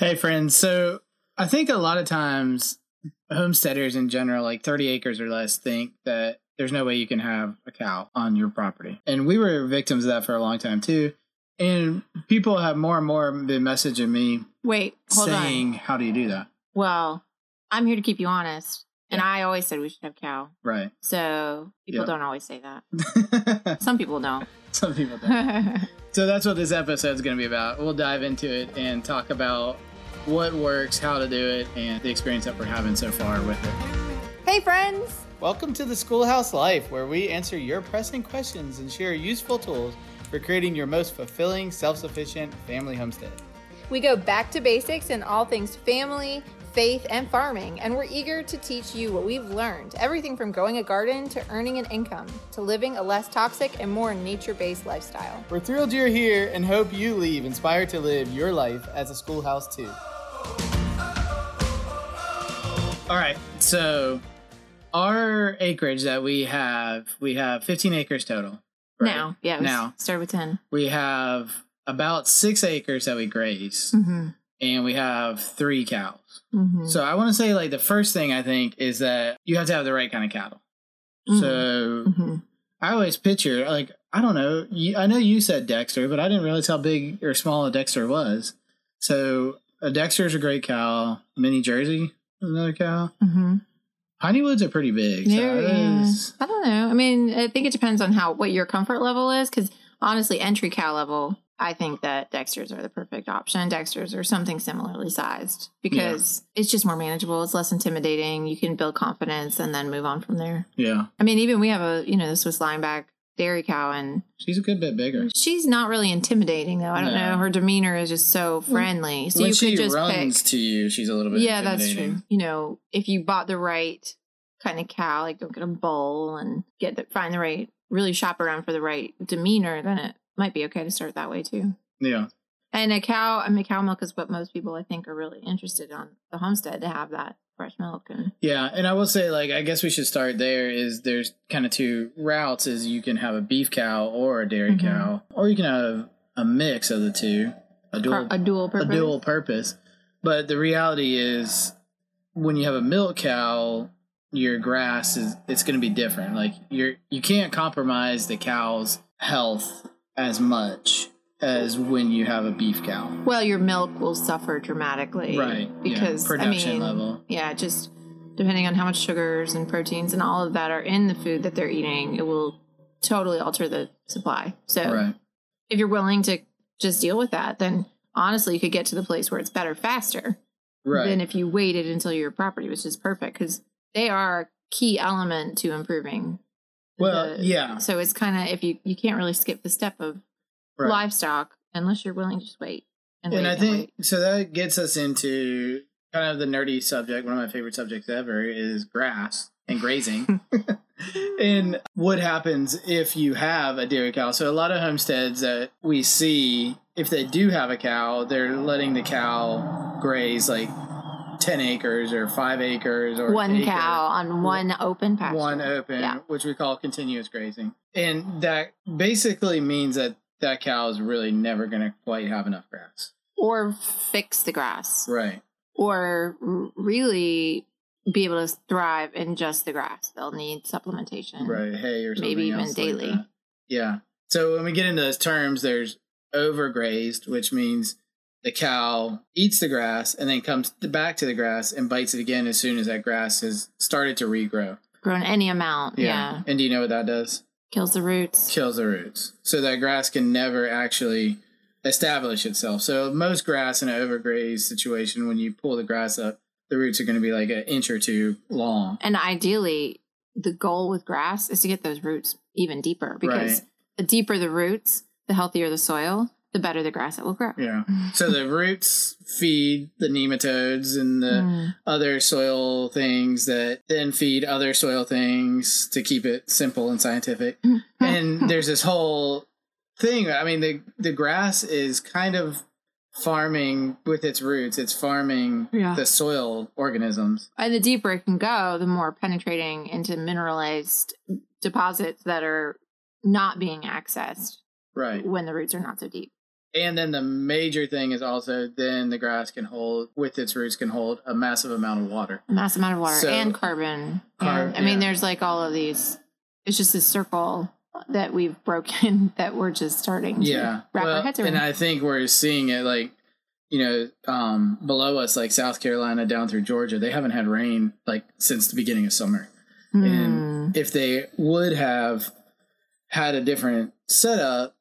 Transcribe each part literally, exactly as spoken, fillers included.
Hey, friends. So I think a lot of times homesteaders in general, like thirty acres or less, think that there's no way you can have a cow on your property. And we were victims of that for a long time, too. And people have more and more been messaging me Wait, hold saying, on. How do you do that? Well, I'm here to keep you honest. And yeah. I always said we should have cow. Right. So people yep. don't always say that. Some people don't. Some people don't. So that's what this episode is going to be about. We'll dive into it and talk about what works, how to do it, and the experience that we're having so far with it. Hey, friends. Welcome to The Schoolhouse Life, where we answer your pressing questions and share useful tools for creating your most fulfilling, self-sufficient family homestead. We go back to basics in all things family, faith, and farming, and we're eager to teach you what we've learned, everything from growing a garden to earning an income to living a less toxic and more nature-based lifestyle. We're thrilled you're here and hope you leave inspired to live your life as a schoolhouse too. All right, so our acreage that we have, we have fifteen acres total. Right? Now, yeah, it was, now start with ten. We have about six acres that we graze, mm-hmm. and we have three cows. Mm-hmm. So I want to say, like, the first thing I think is that you have to have the right kind of cattle. Mm-hmm. So mm-hmm. I always picture, like, I don't know. You, I know you said Dexter, but I didn't realize how big or small a Dexter was. So a Dexter is a great cow. Mini Jersey is another cow. Mm-hmm. Honeywoods are pretty big. Yeah, so yeah. Is... I don't know. I mean, I think it depends on how what your comfort level is, because honestly, entry cow level, I think that Dexters are the perfect option. Dexters are something similarly sized because yeah. it's just more manageable. It's less intimidating. You can build confidence and then move on from there. Yeah. I mean, even we have a, you know, the Swiss lineback dairy cow, and she's a good bit bigger. She's not really intimidating, though. I don't no. know. Her demeanor is just so friendly. So when you she could just runs pick, to you, she's a little bit yeah, intimidating. Yeah, that's true. You know, if you bought the right kind of cow, like don't get a bull and get the, find the right, really shop around for the right demeanor, then it might be okay to start that way too. Yeah. And a cow, I mean, cow milk is what most people I think are really interested on the homestead, to have that fresh milk. And yeah. And I will say, like, I guess we should start there is there's kind of two routes. Is you can have a beef cow or a dairy mm-hmm. cow, or you can have a mix of the two, a dual, a dual purpose. A dual purpose. But the reality is when you have a milk cow, your grass is, it's going to be different. Like you're, you can't compromise the cow's health as much as when you have a beef cow. Well, your milk will suffer dramatically. Right. Because, yeah. Production I mean, level. Yeah, just depending on how much sugars and proteins and all of that are in the food that they're eating, it will totally alter the supply. So right. if you're willing to just deal with that, then honestly, you could get to the place where it's better faster right. than if you waited until your property was just perfect, because they are a key element to improving. Well, the, yeah. So it's kind of, if you, you can't really skip the step of right. livestock unless you're willing to just wait. And, and wait I and think, wait. So that gets us into kind of the nerdy subject. One of my favorite subjects ever is grass and grazing and what happens if you have a dairy cow. So a lot of homesteads that we see, if they do have a cow, they're letting the cow graze like ten acres or five acres or one acre, cow on one open pasture. One open, yeah. Which we call continuous grazing. And that basically means that that cow is really never going to quite have enough grass. Or fix the grass. Right. Or really be able to thrive in just the grass. They'll need supplementation. Right. Hay or something. Maybe even else daily. Like yeah. So when we get into those terms, there's overgrazed, which means the cow eats the grass and then comes back to the grass and bites it again as soon as that grass has started to regrow. Grown any amount, yeah. yeah. And do you know what that does? Kills the roots. Kills the roots. So that grass can never actually establish itself. So most grass in an overgrazed situation, when you pull the grass up, the roots are going to be like an inch or two long. And ideally, the goal with grass is to get those roots even deeper, because right. the deeper the roots, the healthier the soil, the better the grass it will grow. Yeah. So the roots feed the nematodes and the mm. other soil things that then feed other soil things, to keep it simple and scientific. And there's this whole thing. I mean, the, the grass is kind of farming with its roots. It's farming yeah. the soil organisms. And the deeper it can go, the more penetrating into mineralized deposits that are not being accessed. Right. When the roots are not so deep. And then the major thing is also then the grass can hold, with its roots, can hold a massive amount of water. A massive amount of water so, and carbon. Car- and, I mean, yeah. there's like all of these. It's just this circle that we've broken that we're just starting to yeah. wrap well, our heads around. And I think we're seeing it like, you know, um, below us, like South Carolina down through Georgia, they haven't had rain like since the beginning of summer. Mm. And if they would have had a different setup,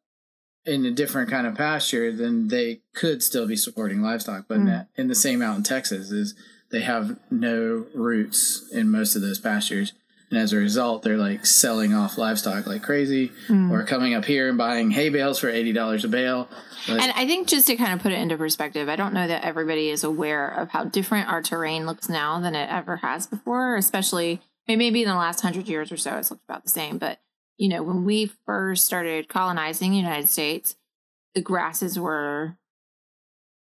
in a different kind of pasture, then they could still be supporting livestock. But mm. in the same out in Texas is they have no roots in most of those pastures. And as a result, they're like selling off livestock like crazy mm. or coming up here and buying hay bales for eighty dollars a bale. Like, and I think just to kind of put it into perspective, I don't know that everybody is aware of how different our terrain looks now than it ever has before, especially maybe in the last hundred years or so, it's looked about the same, but you know, when we first started colonizing the United States, the grasses were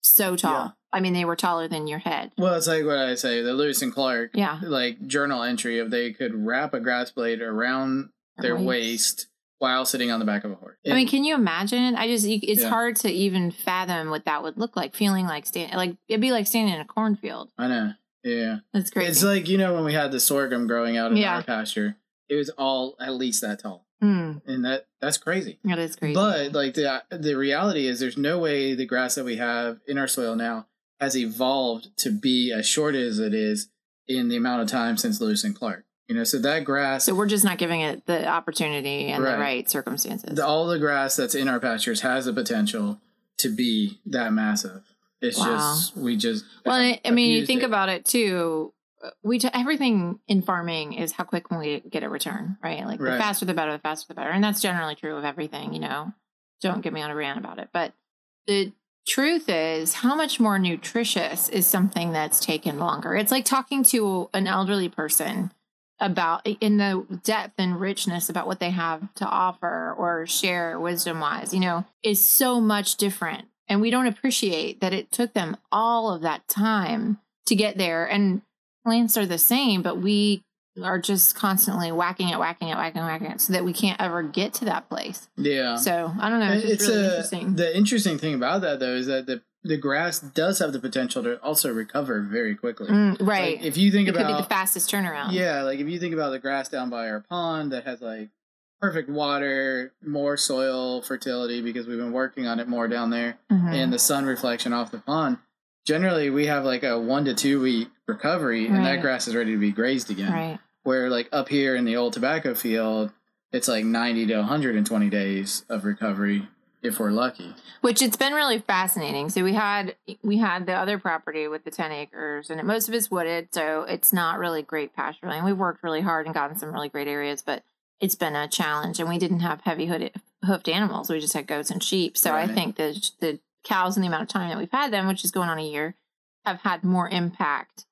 so tall. Yeah. I mean, they were taller than your head. Well, it's like what I say, the Lewis and Clark, yeah. like journal entry of they could wrap a grass blade around their right. waist while sitting on the back of a horse. It, I mean, can you imagine? I just, it's yeah. hard to even fathom what that would look like, feeling like standing, like it'd be like standing in a cornfield. I know. Yeah. That's crazy. It's like, you know, when we had the sorghum growing out in yeah. our pasture, it was all at least that tall. Mm. And that that's crazy. That is crazy. But like the the reality is, there's no way the grass that we have in our soil now has evolved to be as short as it is in the amount of time since Lewis and Clark. You know, so that grass. So we're just not giving it the opportunity and right. the right circumstances. The, all the grass that's in our pastures has the potential to be that massive. It's wow. just we just. Well, I, I mean, you think it. about it too. We t- everything in farming is how quick can we get a return, right? Like right. the faster the better, the faster the better. And that's generally true of everything, you know. Don't get me on a rant about it. But the truth is, how much more nutritious is something that's taken longer? It's like talking to an elderly person about in the depth and richness about what they have to offer or share wisdom wise, you know, is so much different. And we don't appreciate that it took them all of that time to get there. And plants are the same, but we are just constantly whacking it, whacking it, whacking it, whacking it, so that we can't ever get to that place. Yeah. So I don't know. It's, it's really a, interesting. The interesting thing about that, though, is that the the grass does have the potential to also recover very quickly. Mm, right. Like if you think it about could be the fastest turnaround. Yeah. Like if you think about the grass down by our pond that has like perfect water, more soil fertility because we've been working on it more down there, mm-hmm. and the sun reflection off the pond. Generally, we have like a one to two week recovery, right. and that grass is ready to be grazed again. Right. Where like up here in the old tobacco field, it's like ninety to one hundred twenty days of recovery if we're lucky. Which it's been really fascinating. So we had we had the other property with the ten acres, and most of it's wooded, so it's not really great pasture land. We've worked really hard and gotten some really great areas, but it's been a challenge. And we didn't have heavy hooded, hoofed animals; we just had goats and sheep. So right. I think the the cows and the amount of time that we've had them, which is going on a year, have had more impact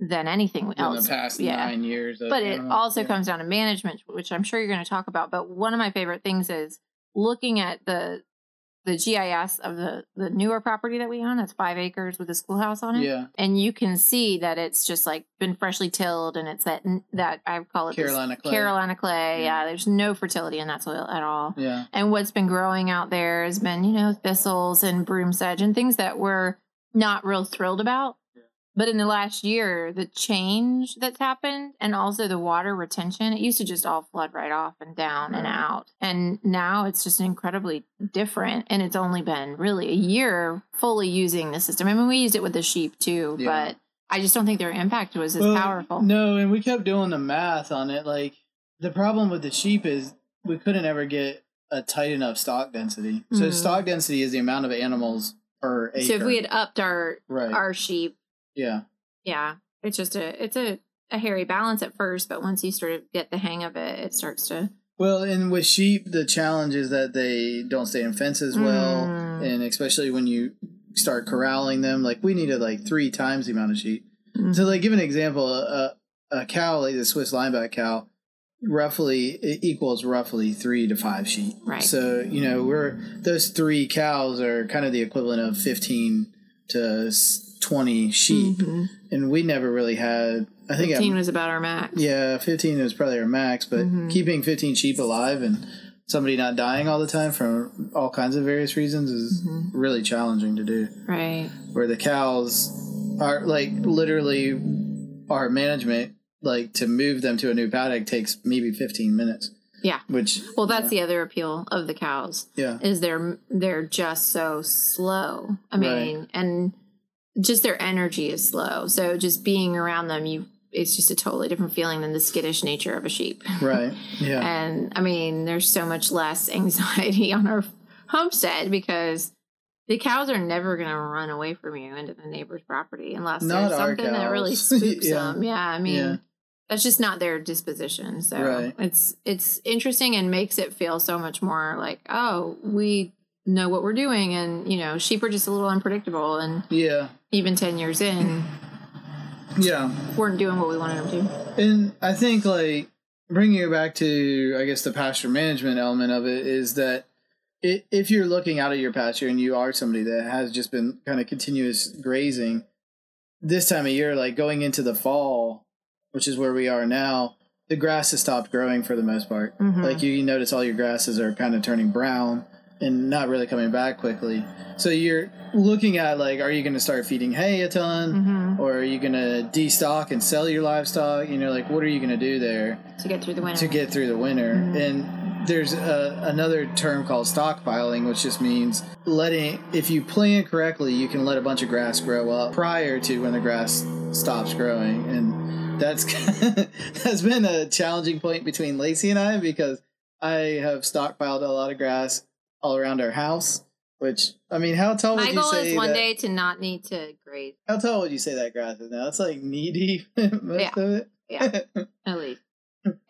than anything else. In the past yeah. nine years. But it animals. also yeah. comes down to management, which I'm sure you're going to talk about. But one of my favorite things is looking at the the G I S of the, the newer property that we own. That's five acres with a schoolhouse on it. Yeah. And you can see that it's just like been freshly tilled, and it's that, that I call it Carolina clay. Carolina clay. Yeah. yeah. There's no fertility in that soil at all. Yeah. And what's been growing out there has been, you know, thistles and broom sedge and things that we're not real thrilled about. Yeah. But in the last year, the change that's happened and also the water retention, it used to just all flood right off and down right. and out. And now it's just incredibly different. And it's only been really a year fully using the system. I mean, we used it with the sheep too, yeah. but I just don't think their impact was as well, powerful. No, and we kept doing the math on it. Like the problem with the sheep is we couldn't ever get a tight enough stock density. So mm. stock density is the amount of animals per acre. So if we had upped our right. our sheep, yeah, yeah, it's just a it's a, a hairy balance at first, but once you sort of get the hang of it, it starts to. Well, and with sheep, the challenge is that they don't stay in fences well, mm. and especially when you start corralling them, like we needed like three times the amount of sheep. Mm-hmm. So, like, give an example: a a cow, like the Swiss lineback cow, roughly it equals roughly three to five sheep. Right. So you know we're those three cows are kind of the equivalent of fifteen to twenty sheep, mm-hmm. and we never really had. I think fifteen I, was about our max. Yeah, fifteen was probably our max, but mm-hmm. keeping fifteen sheep alive and somebody not dying all the time from all kinds of various reasons is mm-hmm. really challenging to do. Right. Where the cows are, like, literally our management, like, to move them to a new paddock takes maybe fifteen minutes. Yeah. Which, well, that's yeah. the other appeal of the cows. Yeah. Is they're, they're just so slow. I mean, right. and just their energy is slow. So just being around them, you, it's just a totally different feeling than the skittish nature of a sheep. Right. Yeah. And I mean, there's so much less anxiety on our homestead because the cows are never going to run away from you into the neighbor's property unless not there's something that really spooks yeah. them. Yeah. I mean, yeah. that's just not their disposition. So right. it's, it's interesting and makes it feel so much more like, oh, we know what we're doing. And, you know, sheep are just a little unpredictable. And yeah, even ten years in, yeah, weren't doing what we wanted them to. And I think, like, bringing it back to, I guess, the pasture management element of it is that it, if you're looking out at your pasture and you are somebody that has just been kind of continuous grazing this time of year, like going into the fall, which is where we are now, the grass has stopped growing for the most part. Mm-hmm. Like, you, you notice all your grasses are kind of turning brown and not really coming back quickly. So you're looking at, like, are you going to start feeding hay a ton? Mm-hmm. Or are you going to destock and sell your livestock? You know, like, what are you going to do there? To get through the winter. To get through the winter. Mm-hmm. And there's a, another term called stockpiling, which just means letting, if you plan correctly, you can let a bunch of grass grow up prior to when the grass stops growing. And that's that's been a challenging point between Lacey and I, because I have stockpiled a lot of grass all around our house, which, I mean, how tall would My you say My goal is one that, day to not need to graze. How tall would you say that grass is now? It's like knee deep, most yeah. of it. Yeah, at least.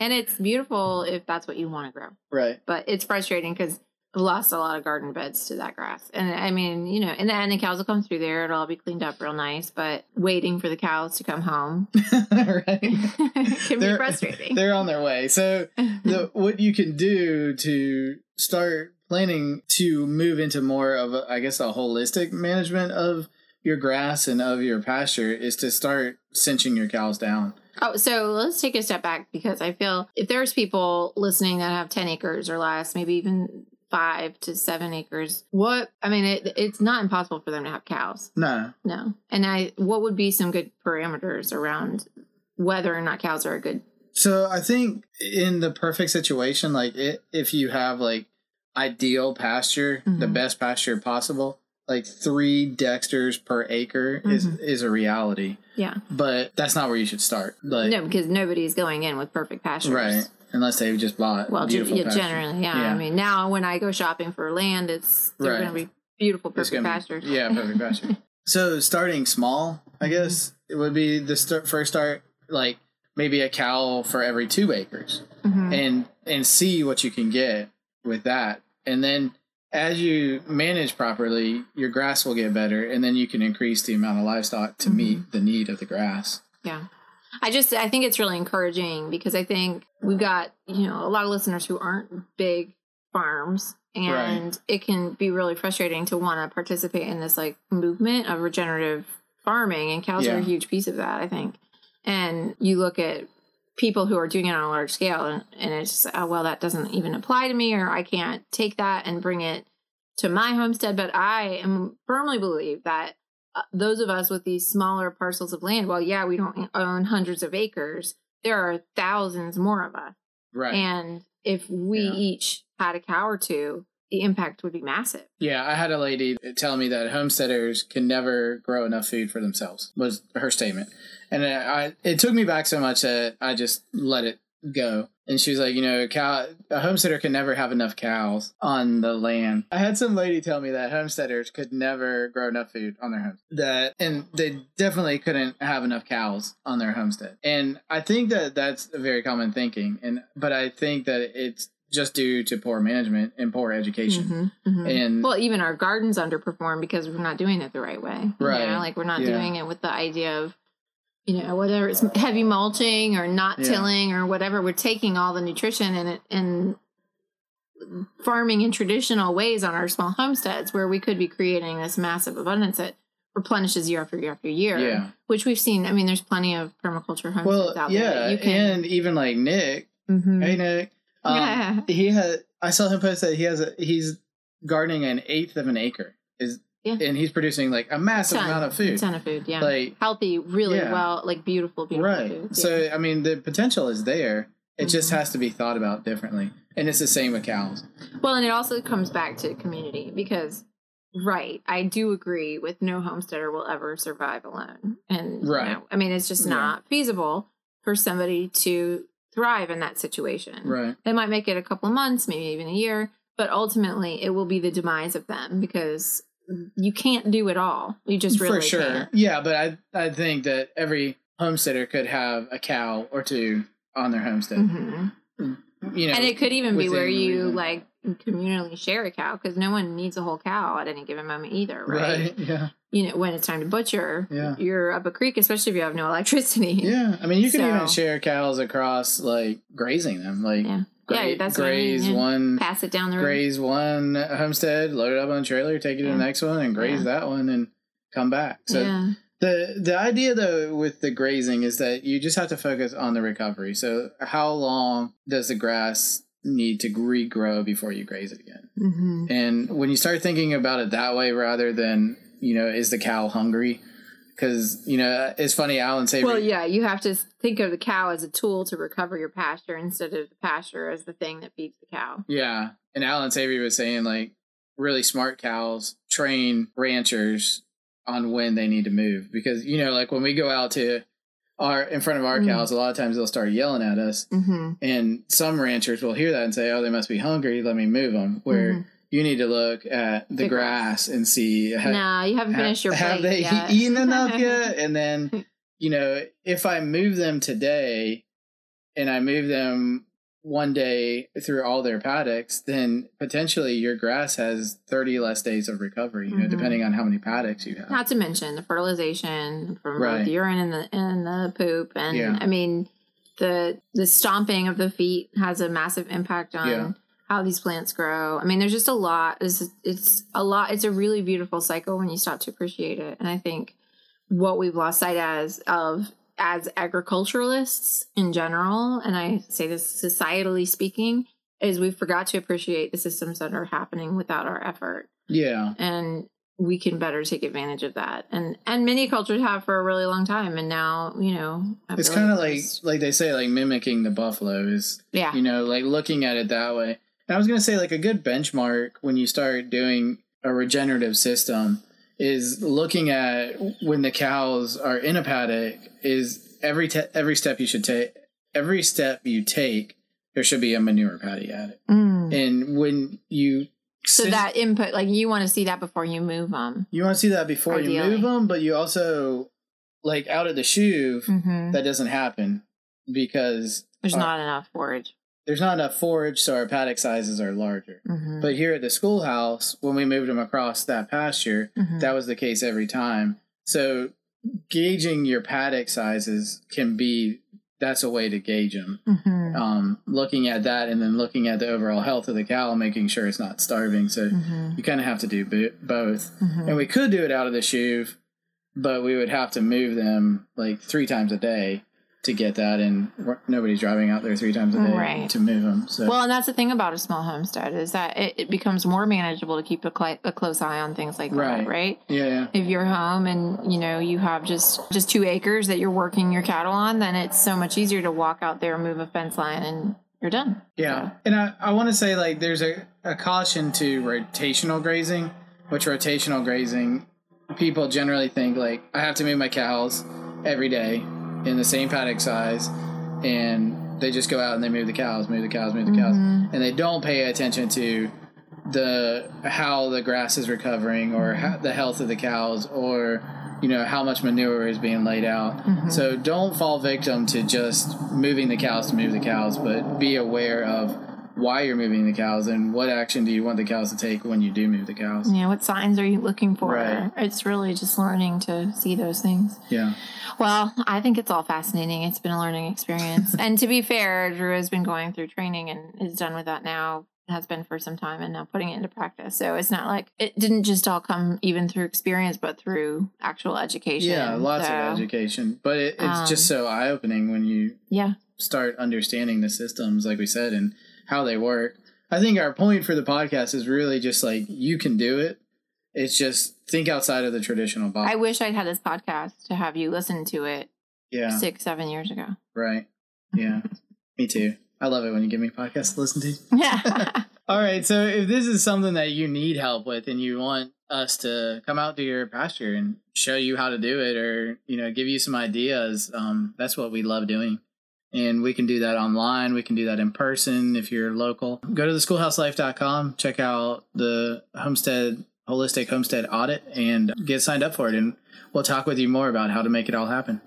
And it's beautiful if that's what you want to grow. Right. But it's frustrating because I've lost a lot of garden beds to that grass. And, I mean, you know, in the end, the cows will come through there. It'll all be cleaned up real nice. But waiting for the cows to come home right. can they're, be frustrating. They're on their way. So the, what you can do to start planning to move into more of, a, I guess, a holistic management of your grass and of your pasture is to start cinching your cows down. Oh, so let's take a step back, because I feel if there's people listening that have ten acres or less, maybe even five to seven acres, what, I mean, it, it's not impossible for them to have cows. No. No. And I, what would be some good parameters around whether or not cows are a good? So I think in the perfect situation, like it, if you have like ideal pasture, mm-hmm. the best pasture possible, like three Dexters per acre mm-hmm. is is a reality. Yeah, but that's not where you should start. Like, no, because nobody's going in with perfect pastures, right? Unless they've just bought well, beautiful yeah, generally, yeah. yeah. I mean, now when I go shopping for land, it's they're right. going to be beautiful, perfect pasture. Be, yeah, perfect pasture. So starting small, I guess mm-hmm. it would be the st- first start, like maybe a cow for every two acres, mm-hmm. and and see what you can get with that. And then as you manage properly, your grass will get better, and then you can increase the amount of livestock to mm-hmm. meet the need of the grass. Yeah. I just, I think it's really encouraging, because I think we've got, you know, a lot of listeners who aren't big farms, and right. it can be really frustrating to want to participate in this like movement of regenerative farming, and cows yeah. are a huge piece of that, I think. And you look at people who are doing it on a large scale, and, and it's just, oh, well, that doesn't even apply to me, or I can't take that and bring it to my homestead. But I am firmly believe that uh, those of us with these smaller parcels of land, well, yeah, we don't own hundreds of acres. There are thousands more of us. Right. And if we yeah. each had a cow or two, the impact would be massive. Yeah. I had a lady tell me that homesteaders can never grow enough food for themselves, was her statement. And I, I, it took me back so much that I just let it go. And she was like, you know, cow, a homesteader can never have enough cows on the land. I had some lady tell me that homesteaders could never grow enough food on their home. That, and they definitely couldn't have enough cows on their homestead. And I think that that's a very common thinking. And, but I think that it's just due to poor management and poor education. Mm-hmm, mm-hmm. And well, even our gardens underperform because we're not doing it the right way. Right. You know, like we're not yeah. doing it with the idea of, you know, whether it's heavy mulching or not yeah. tilling or whatever, we're taking all the nutrition and and farming in traditional ways on our small homesteads, where we could be creating this massive abundance that replenishes year after year after year, yeah. which we've seen. I mean, there's plenty of permaculture homesteads well, out yeah, there. Yeah, and even like Nick, mm-hmm. hey Nick. Um, yeah. He had, I saw him post that he has a, he's gardening an eighth of an acre. Is yeah. And he's producing like a massive ton, amount of food. A ton of food, yeah. Like healthy, really yeah. well, like beautiful, beautiful right. food. Yeah. So I mean, the potential is there. It mm-hmm. just has to be thought about differently. And it's the same with cows. Well, and it also comes back to community because, right, I do agree with no homesteader will ever survive alone. And, right. you know, I mean, it's just not yeah. feasible for somebody to thrive in that situation. Right. They might make it a couple of months, maybe even a year, but ultimately it will be the demise of them because you can't do it all. You just really For sure. can't. Yeah, but I, I think that every homesteader could have a cow or two on their homestead. Mm-hmm. Mm-hmm. You know, and it could even be where you reason. like communally share a cow because no one needs a whole cow at any given moment either, right? right? Yeah. You know, when it's time to butcher, yeah. you're up a creek, especially if you have no electricity. Yeah, I mean, you can so. even share cows across like grazing them, like yeah, gra- yeah that's graze I mean, yeah. one, pass it down the road, graze one homestead, load it up on a trailer, take it yeah. to the next one, and graze yeah. that one, and come back. So yeah. the the idea though with the grazing is that you just have to focus on the recovery. So how long does the grass need to regrow before you graze it again? Mm-hmm. And when you start thinking about it that way, rather than, you know, is the cow hungry? Because, you know, it's funny, Alan Savory. Well, yeah, you have to think of the cow as a tool to recover your pasture instead of the pasture as the thing that feeds the cow. Yeah. And Alan Savory was saying, like, really smart cows train ranchers on when they need to move. Because, you know, like when we go out to Our, in front of our cows, mm-hmm. a lot of times they'll start yelling at us, mm-hmm. and some ranchers will hear that and say, oh, they must be hungry, let me move them, where mm-hmm. you need to look at the, the grass, grass and see have, nah, you haven't have, finished your plate have they yet. eaten enough yet. And then, you know, if I move them today and I move them one day through all their paddocks, then potentially your grass has thirty less days of recovery, you know, mm-hmm. depending on how many paddocks you have. Not to mention the fertilization from right. both the urine and the and the poop. And yeah. I mean, the the stomping of the feet has a massive impact on yeah. how these plants grow. I mean, there's just a lot. It's, it's a lot. It's a really beautiful cycle when you stop to appreciate it. And I think what we've lost sight as of as agriculturalists in general, and I say this societally speaking, is we forgot to appreciate the systems that are happening without our effort. Yeah. And we can better take advantage of that. And and many cultures have for a really long time. And now, you know, it's kind of like, like they say, like mimicking the buffalo is, yeah. you know, like looking at it that way. And I was going to say, like a good benchmark when you start doing a regenerative system is looking at when the cows are in a paddock is every te- every step you should take, every step you take, there should be a manure patty at it. Mm. And when you... So since, that input, like you want to see that before you move them. You want to see that before ideally. you move them, but you also, like out of the shoe, mm-hmm. that doesn't happen because... There's our, not enough forage. There's not enough forage, so our paddock sizes are larger. Mm-hmm. But here at the schoolhouse, when we moved them across that pasture, mm-hmm. that was the case every time. So gauging your paddock sizes can be, that's a way to gauge them. Mm-hmm. Um, looking at that and then looking at the overall health of the cow and making sure it's not starving. So mm-hmm. you kind of have to do bo- both. Mm-hmm. And we could do it out of the chute, but we would have to move them like three times a day to get that, and nobody's driving out there three times a day right. to move them. So. Well, and that's the thing about a small homestead is that it, it becomes more manageable to keep a, cl- a close eye on things like right. that, right? Yeah, yeah. If you're home and, you know, you have just, just two acres that you're working your cattle on, then it's so much easier to walk out there, move a fence line, and you're done. Yeah, so. And I, I want to say, like, there's a, a caution to rotational grazing, which rotational grazing, people generally think, like, I have to move my cows every day in the same paddock size, and they just go out and they move the cows, move the cows, move the cows, mm-hmm. and they don't pay attention to the how the grass is recovering or how, the health of the cows, or you know how much manure is being laid out. Mm-hmm. So don't fall victim to just moving the cows to move the cows, but be aware of why you're moving the cows and what action do you want the cows to take when you do move the cows. Yeah, what signs are you looking for? Right. It's really just learning to see those things. Yeah. Well, I think it's all fascinating. It's been a learning experience. And to be fair, Drew has been going through training and is done with that now, has been for some time, and now putting it into practice. So it's not like it didn't just all come even through experience, but through actual education. Yeah, lots so, of education. But it, it's um, just so eye-opening when you yeah. start understanding the systems, like we said, and how they work. I think our point for the podcast is really just like, you can do it. It's just think outside of the traditional box. I wish I'd had this podcast to have you listen to it. Yeah. Six, seven years ago. Right. Yeah. Me too. I love it when you give me a podcast to listen to. Yeah. All right. So if this is something that you need help with and you want us to come out to your pasture and show you how to do it, or, you know, give you some ideas, um, that's what we love doing. And we can do that online. We can do that in person if you're local. Go to the schoolhouse life dot com. Check out the homestead, holistic homestead audit, and get signed up for it. And we'll talk with you more about how to make it all happen.